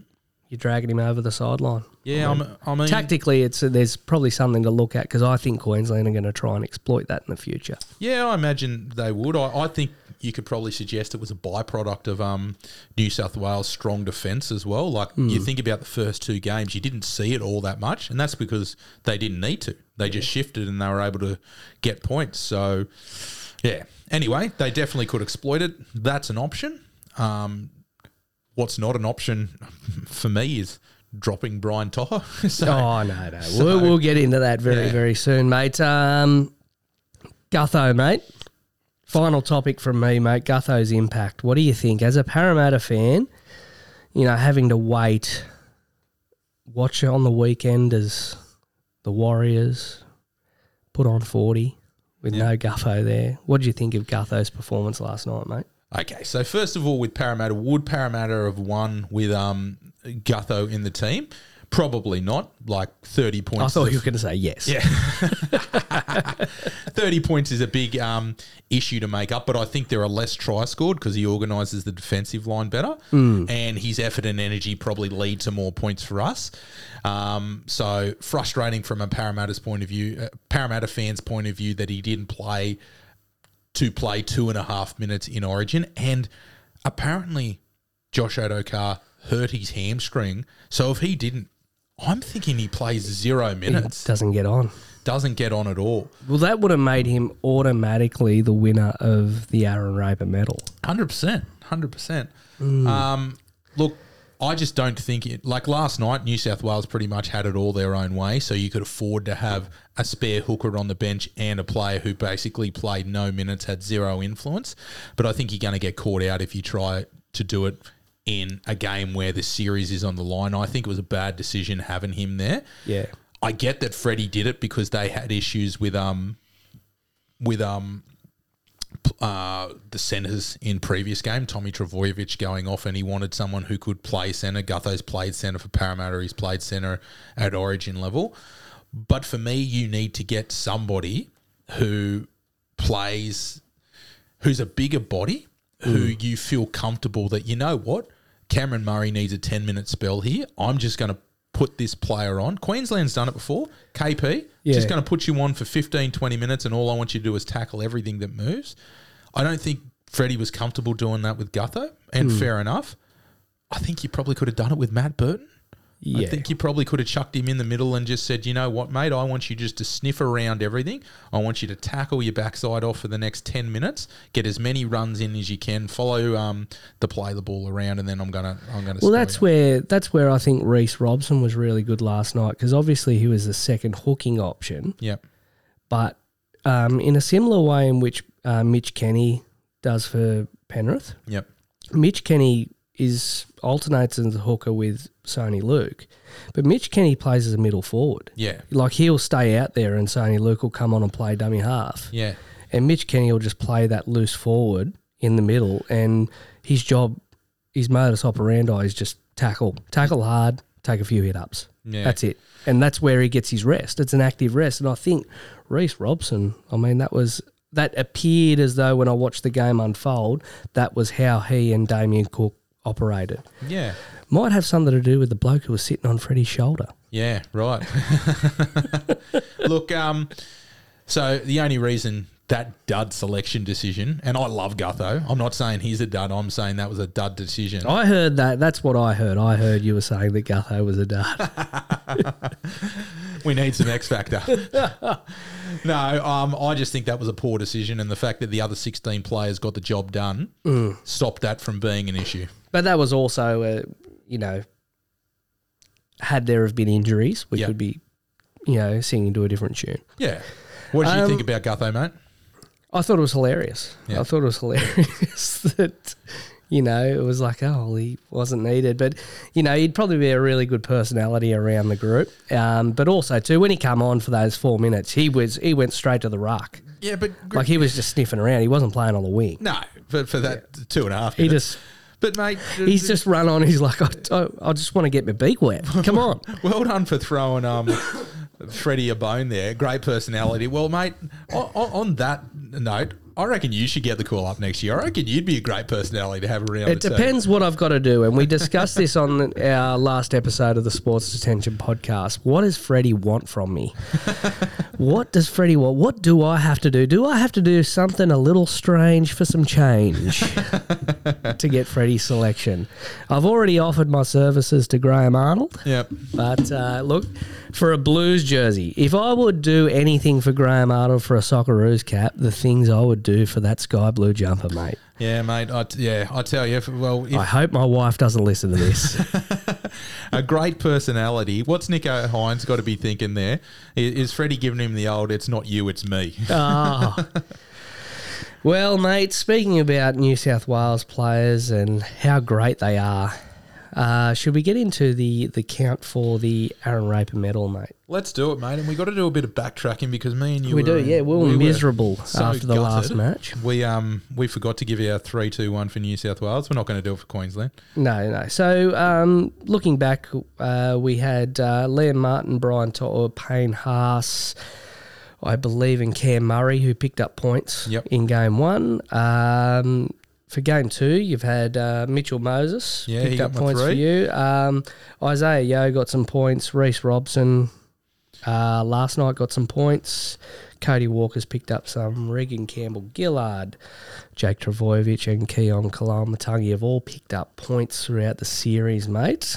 you're dragging him over the sideline. Yeah, I mean, I'm, I mean tactically, it's uh, there's probably something to look at because I think Queensland are going to try and exploit that in the future. Yeah, I imagine they would. I, I think you could probably suggest it was a byproduct of um New South Wales' strong defence as well. Like mm. you think about the first two games, you didn't see it all that much, and that's because they didn't need to. They just shifted and they were able to get points. So, yeah. Anyway, they definitely could exploit it. That's an option. Um, what's not an option for me is dropping Brian To'o. so, oh, no, no. So, we'll, we'll get into that very, yeah. very soon, mate. Um, Gutho, mate. Final topic from me, mate. Gutho's impact. What do you think? As a Parramatta fan, you know, having to wait, watch it on the weekend as... the Warriors put on forty with yeah. no Gutho there. What did you think of Gutho's performance last night, mate? Okay, so first of all, with Parramatta, would Parramatta have won with um, Gutho in the team? Probably not, like thirty points. I thought you were going to say yes. Yeah. thirty points is a big um, issue to make up, but I think there are less tries scored because he organises the defensive line better mm. and his effort and energy probably lead to more points for us. Um, so frustrating from a Parramatta's point of view, uh, Parramatta fans' point of view that he didn't play to play two and a half minutes in Origin, and apparently Josh Addo-Carr hurt his hamstring, so if he didn't, I'm thinking he plays zero minutes. He doesn't get on. Doesn't get on at all. Well, that would have made him automatically the winner of the Aaron Raper medal. one hundred percent. one hundred percent. Mm. Um, look, I just don't think it... Like last night, New South Wales pretty much had it all their own way, so you could afford to have a spare hooker on the bench and a player who basically played no minutes, had zero influence. But I think you're going to get caught out if you try to do it in a game where the series is on the line. I think it was a bad decision having him there. Yeah. I get that Freddie did it because they had issues with um with um uh the centres in previous game. Tommy Trbojevic going off and he wanted someone who could play centre. Gutho's played centre for Parramatta. He's played centre at Origin level. But for me, you need to get somebody who plays, who's a bigger body, who mm. you feel comfortable that, you know what, Cameron Murray needs a ten-minute spell here. I'm just going to put this player on. Queensland's done it before. K P, yeah. just going to put you on for fifteen, twenty minutes and all I want you to do is tackle everything that moves. I don't think Freddie was comfortable doing that with Gutho, and mm. fair enough. I think you probably could have done it with Matt Burton. Yeah. I think you probably could have chucked him in the middle and just said, you know what, mate, I want you just to sniff around everything. I want you to tackle your backside off for the next ten minutes. Get as many runs in as you can. Follow um, the play the ball around, and then I'm going to I'm gonna. Well, that's where, that's where I think Reece Robson was really good last night, because obviously he was the second hooking option. Yep. But um, in a similar way in which uh, Mitch Kenny does for Penrith. Yep. Mitch Kenny is alternates as a hooker with Sony Luke, but Mitch Kenny plays as a middle forward. Yeah. Like, he'll stay out there and Sony Luke will come on and play dummy half. Yeah. And Mitch Kenny will just play that loose forward in the middle, and his job, his modus operandi is just tackle. Tackle hard, take a few hit-ups. Yeah. That's it. And that's where he gets his rest. It's an active rest. And I think Reece Robson, I mean, that was... that appeared as though when I watched the game unfold, that was how he and Damien Cook operated. Yeah. Might have something to do with the bloke who was sitting on Freddie's shoulder. Yeah, right. Look, um, so the only reason that dud selection decision, and I love Gutho. I'm not saying he's a dud. I'm saying that was a dud decision. I heard that. That's what I heard. I heard you were saying that Gutho was a dud. We need some X Factor. No, um, I just think that was a poor decision, and the fact that the other sixteen players got the job done mm. stopped that from being an issue. But that was also, uh, you know, had there have been injuries, we yep. could be, you know, singing to a different tune. Yeah. What did um, you think about Gutho, mate? I thought it was hilarious. Yeah. I thought it was hilarious that, you know, it was like, oh, well, he wasn't needed. But, you know, he'd probably be a really good personality around the group. Um, but also, too, when he came on for those four minutes, he was he went straight to the ruck. Yeah, but... like, he was just sniffing around. He wasn't playing on the wing. No, but for that yeah. two and a half minutes. He just... But, mate... He's just run on. He's like, I, I just want to get my beak wet. Come on. Well done for throwing um, Freddie a bone there. Great personality. Well, mate, on, on that note, I reckon you should get the call up next year. I reckon you'd be a great personality to have around. It depends what I've got to do. And we discussed this on our last episode of the Sports Detention podcast. What does Freddie want from me? What does Freddie want? What do I have to do? Do I have to do something a little strange for some change to get Freddie's selection? I've already offered my services to Graham Arnold. Yep. But uh, look, for a Blues jersey, if I would do anything for Graham Arnold for a Socceroos cap, the things I would do for that sky blue jumper, mate. Yeah, mate. I t- yeah, I tell you. If, well, if I hope my wife doesn't listen to this. A great personality. What's Nico Hines got to be thinking there? Is, is Freddie giving him the old, it's not you, it's me? Oh. Well, mate, speaking about New South Wales players and how great they are, uh, should we get into the, the count for the Aaron Raper medal, mate? Let's do it, mate. And we got to do a bit of backtracking because me and you we were... We do, yeah. We were we miserable were so after the gutted. last match. We um we forgot to give you our three two one for New South Wales. We're not going to do it for Queensland. No, no. So um, looking back, uh, we had uh, Liam Martin, Brian To'o, Payne Haas, I believe, and Cam Murray, who picked up points yep. in Game one. Um... For game two, you've had uh, Mitchell Moses yeah, picked up points three. for you. Um, Isaiah Yeo got some points. Reece Robson uh, last night got some points. Cody Walker's picked up some. Regan Campbell-Gillard, Jake Trbojevic and Keaon Koloamatangi have all picked up points throughout the series, mate.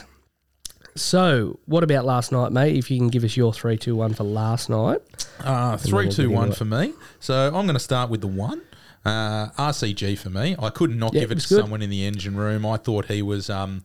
So, what about last night, mate? If you can give us your three two one for last night. Uh, three two one for me. So, I'm going to start with the one. Uh, R C G for me. I could not yeah, give it, it to good. someone in the engine room. I thought he was um,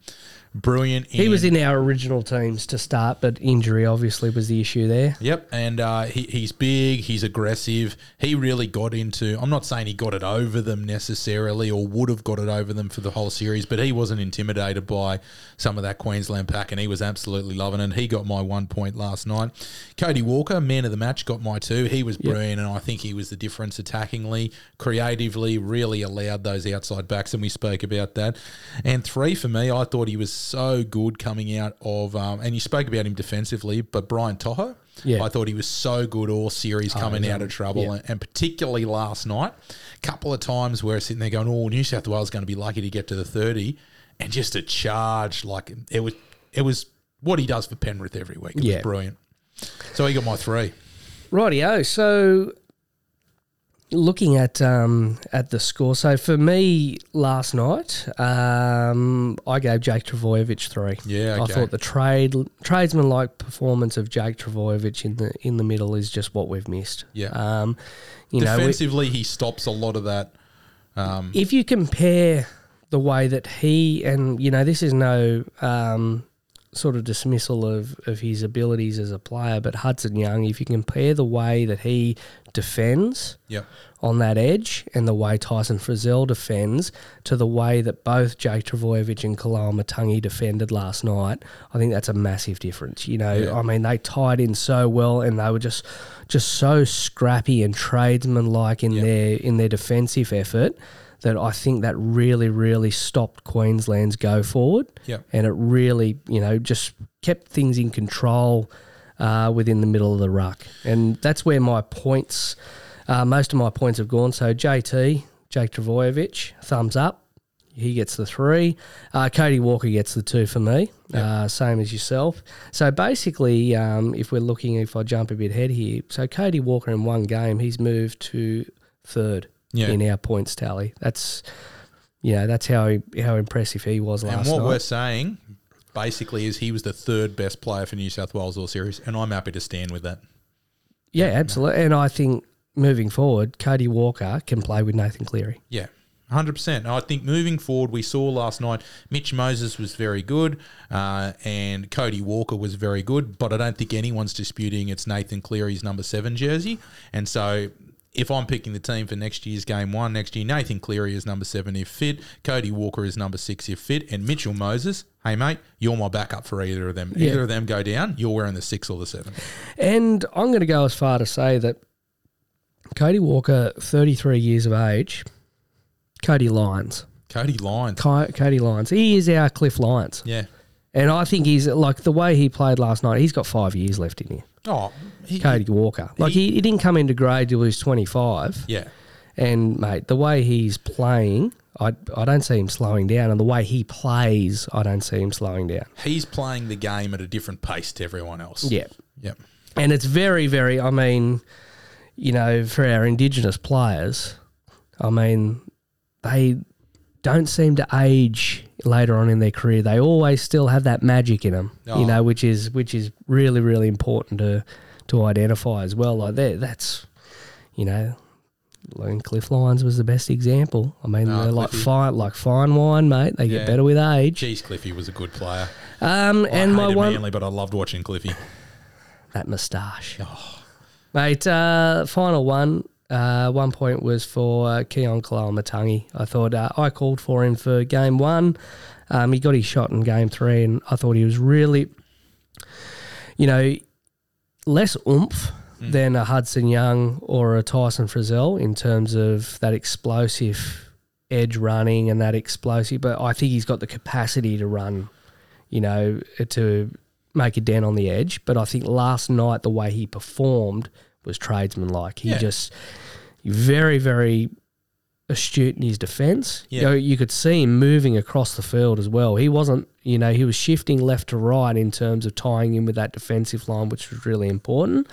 brilliant. He was in our original teams to start, but injury obviously was the issue there. Yep, and uh, he, he's big, he's aggressive. He really got into, I'm not saying he got it over them necessarily or would have got it over them for the whole series, but he wasn't intimidated by some of that Queensland pack, and he was absolutely loving it. He got my one point last night. Cody Walker, man of the match, got my two. He was brilliant, yep. and I think he was the difference attackingly, creating Creatively, really allowed those outside backs, and we spoke about that. And three for me, I thought he was so good coming out of, um, and you spoke about him defensively, but Brian To'o, yeah. I thought he was so good all series coming oh, exactly. out of trouble, yeah. and, and particularly last night, a couple of times where sitting there going, oh, New South Wales is going to be lucky to get to the thirty, and just a charge, like it was, it was what he does for Penrith every week. It yeah. was brilliant. So he got my three. Rightio. So looking at um, at the score, so for me last night, um, I gave Jake Trbojevic three. Yeah, okay. I thought the trade tradesman-like performance of Jake Trbojevic in the in the middle is just what we've missed. Yeah, um, you defensively know, we, he stops a lot of that. Um, if you compare the way that he and you know this is no. Um, sort of dismissal of, of his abilities as a player, but Hudson Young, if you compare the way that he defends yep. on that edge and the way Tyson Frizzell defends to the way that both Jake Trbojevic and Koloamatangi defended last night, I think that's a massive difference. You know, yeah. I mean, they tied in so well and they were just just so scrappy and tradesman-like in yep. their in their defensive effort that I think that really, really stopped Queensland's go forward. Yep. And it really, you know, just kept things in control uh, within the middle of the ruck. And that's where my points, uh, most of my points have gone. So J T, Jake Trbojevic, thumbs up. He gets the three. Uh, Cody Walker gets the two for me, yep. uh, same as yourself. So basically, um, if we're looking, if I jump a bit ahead here, so Cody Walker in one game, he's moved to third. Yeah. In our points tally. That's you know, that's how he, how impressive he was last night. And what night. we're saying basically is he was the third best player for New South Wales All Series, and I'm happy to stand with that. Yeah, yeah. Absolutely. And I think moving forward, Cody Walker can play with Nathan Cleary. Yeah, one hundred percent. I think moving forward, we saw last night Mitch Moses was very good uh, and Cody Walker was very good, but I don't think anyone's disputing it's Nathan Cleary's number seven jersey. And so if I'm picking the team for next year's game one, next year Nathan Cleary is number seven if fit, Cody Walker is number six if fit, and Mitchell Moses, hey mate, you're my backup for either of them. Yeah. Either of them go down, you're wearing the six or the seven. And I'm going to go as far to say that Cody Walker, thirty-three years of age, Cody Lyons. Cody Lyons. Co- Cody Lyons. He is our Cliff Lyons. Yeah. And I think he's, like, the way he played last night, he's got five years left in him. Oh, he, Cody Walker. Like, he, he didn't come into grade till he was twenty-five. Yeah. And, mate, the way he's playing, I I don't see him slowing down. And the way he plays, I don't see him slowing down. He's playing the game at a different pace to everyone else. Yeah. Yeah. And it's very, very, I mean, you know, for our Indigenous players, I mean, they don't seem to age later on in their career. They always still have that magic in them, oh. you know, which is which is really, really important to to identify as well. Like that, that's, you know, like Cliff Lyons was the best example. I mean, no, they're like fine, like fine wine, mate. They yeah. get better with age. Jeez, Cliffy was a good player. Um, I and hated my one, Manly, but I loved watching Cliffy. That moustache, oh. mate. Uh, final one. Uh, one point was for uh, Keaon Koloamatangi. I thought uh, I called for him for game one. Um, he got his shot in game three, and I thought he was really, you know, less oomph mm. than a Hudson Young or a Tyson Frizzell in terms of that explosive edge running and that explosive. But I think he's got the capacity to run, you know, to make a dent on the edge. But I think last night the way he performed was tradesman-like. He yeah. just very, very astute in his defence. Yeah. You know, you could see him moving across the field as well. He wasn't, you know, he was shifting left to right in terms of tying in with that defensive line, which was really important.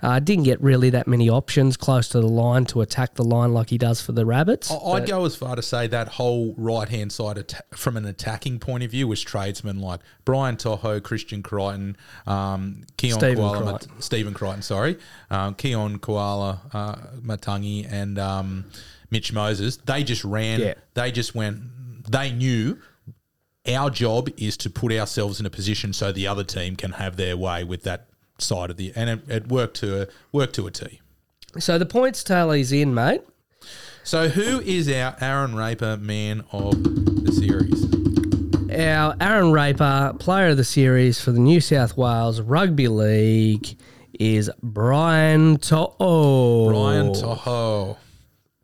Uh, didn't get really that many options close to the line to attack the line like he does for the Rabbits. I'd go as far to say that whole right-hand side at- from an attacking point of view was tradesmen like Brian To'o, Christian Crichton, um, Keaon Stephen Koala, Crichton. Mat- Stephen Crichton, sorry, um, Keaon Koloamatangi uh, and um, Mitch Moses. They just ran. Yeah. They just went. They knew our job is to put ourselves in a position so the other team can have their way with that side of the – and it, it worked to a worked to a T. So the points tally's in, mate. So who is our Aaron Raper man of the series? Our Aaron Raper player of the series for the New South Wales Rugby League is Brian To'o. Brian To'o.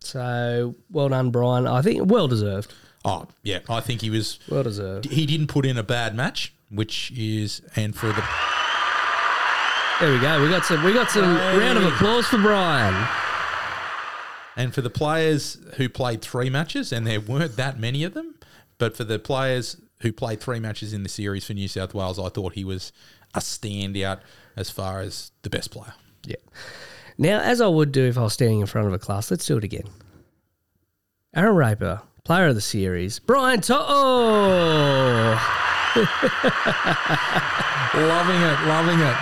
So well done, Brian. I think well-deserved. Oh, yeah. I think he was... Well deserved. He didn't put in a bad match, which is... And for the... There we go. We got some, we got some hey. round of applause for Brian. And for the players who played three matches, and there weren't that many of them, but for the players who played three matches in the series for New South Wales, I thought he was a standout as far as the best player. Yeah. Now, as I would do if I was standing in front of a class, let's do it again. Aaron Raper, player of the series, Brian To'o. Loving it, loving it.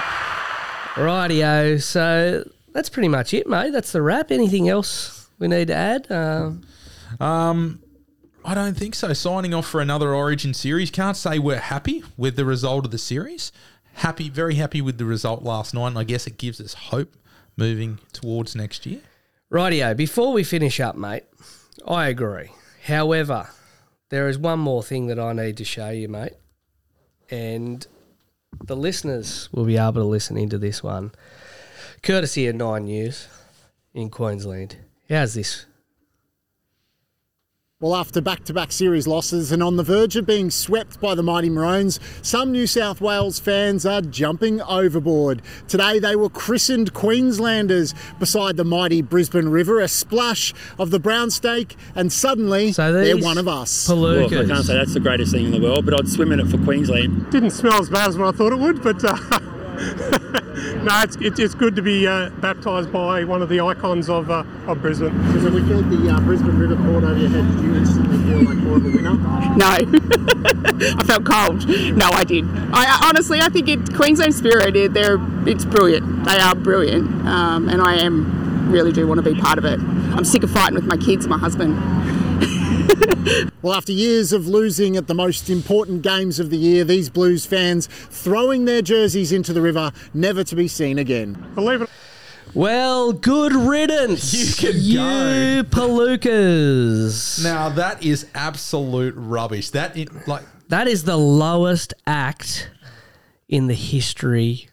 Rightio, so that's pretty much it, mate. That's the wrap. Anything else we need to add? Um, um, I don't think so. Signing off for another Origin series. Can't say we're happy with the result of the series. Happy, very happy with the result last night, and I guess it gives us hope moving towards next year. Rightio, before we finish up, mate, I agree. However, there is one more thing that I need to show you, mate, and the listeners will be able to listen into this one, courtesy of Nine News in Queensland. How's this? Well, after back-to-back series losses and on the verge of being swept by the mighty Maroons, some New South Wales fans are jumping overboard. Today they were christened Queenslanders beside the mighty Brisbane River, a splash of the brown steak, and suddenly so they're one of us. Well, I can't say that's the greatest thing in the world, but I'd swim in it for Queensland. Didn't smell as bad as what I thought it would, but uh, no, it's, it's it's good to be uh, baptised by one of the icons of uh, of Brisbane. So when we filled the uh, Brisbane River port over your head, did you instantly feel like more of a winner? No, I felt cold. No, I did. I honestly, I think it Queensland spirit. It, they're it's brilliant. They are brilliant, um, and I am really do want to be part of it. I'm sick of fighting with my kids, my husband. Well, after years of losing at the most important games of the year, these Blues fans throwing their jerseys into the river, never to be seen again. Believe it. Well, good riddance. You can you go. You palookas. Now, that is absolute rubbish. That is, like that is the lowest act in the history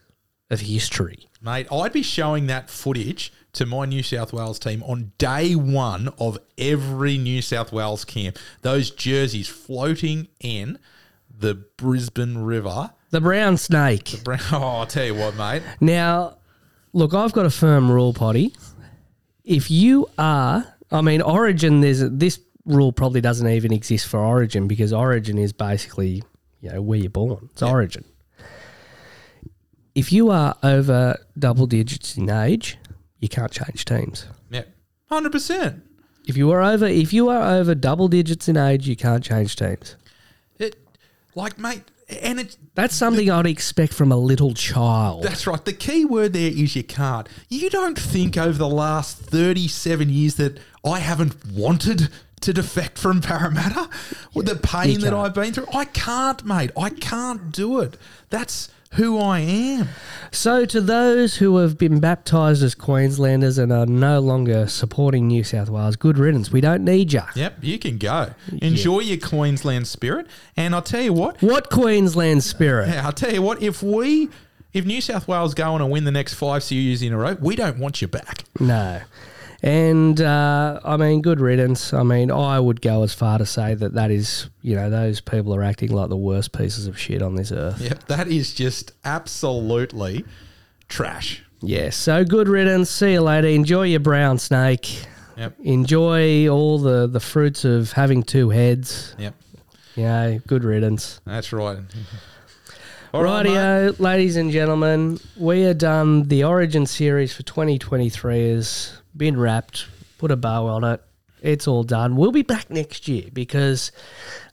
of history. Mate, I'd be showing that footage to my New South Wales team on day one of every New South Wales camp. Those jerseys floating in the Brisbane River. The brown snake. The brown, oh, I'll tell you what, mate. Now, look, I've got a firm rule, Potty. If you are, I mean, Origin, there's a, this rule probably doesn't even exist for Origin because Origin is basically, you know, where you're born. It's yeah. Origin. If you are over double digits in age, you can't change teams. Yep, hundred percent. If you are over, if you are over double digits in age, you can't change teams. It, like, mate, and it that's something the, I'd expect from a little child. That's right. The key word there is you can't. You don't think over the last thirty-seven years that I haven't wanted to defect from Parramatta with yeah, the pain that I've been through. I can't, mate. I can't do it. That's who I am. So to those who have been baptised as Queenslanders and are no longer supporting New South Wales, good riddance. We don't need you. Yep, you can go. Enjoy yeah. your Queensland spirit. And I'll tell you what. What Queensland spirit? Yeah, I'll tell you what. If we, if New South Wales go on and win the next five series in a row, we don't want you back. No. And, uh, I mean, good riddance. I mean, I would go as far to say that that is, you know, those people are acting like the worst pieces of shit on this earth. Yep, that is just absolutely trash. Yeah, so good riddance. See you later. Enjoy your brown snake. Yep. Enjoy all the, the fruits of having two heads. Yep. You know, good riddance. That's right. Rightio, ladies and gentlemen, we are done. The Origin series for twenty twenty-three is been wrapped, put a bow on it. It's all done. We'll be back next year because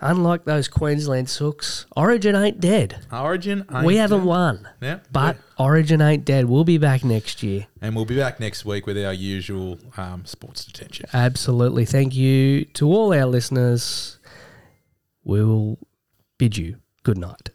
unlike those Queensland sooks, Origin ain't dead. Origin ain't We haven't dead. won. Yeah, but yeah. Origin ain't dead. We'll be back next year. And we'll be back next week with our usual um, sports detention. Absolutely. Thank you to all our listeners. We'll bid you good night.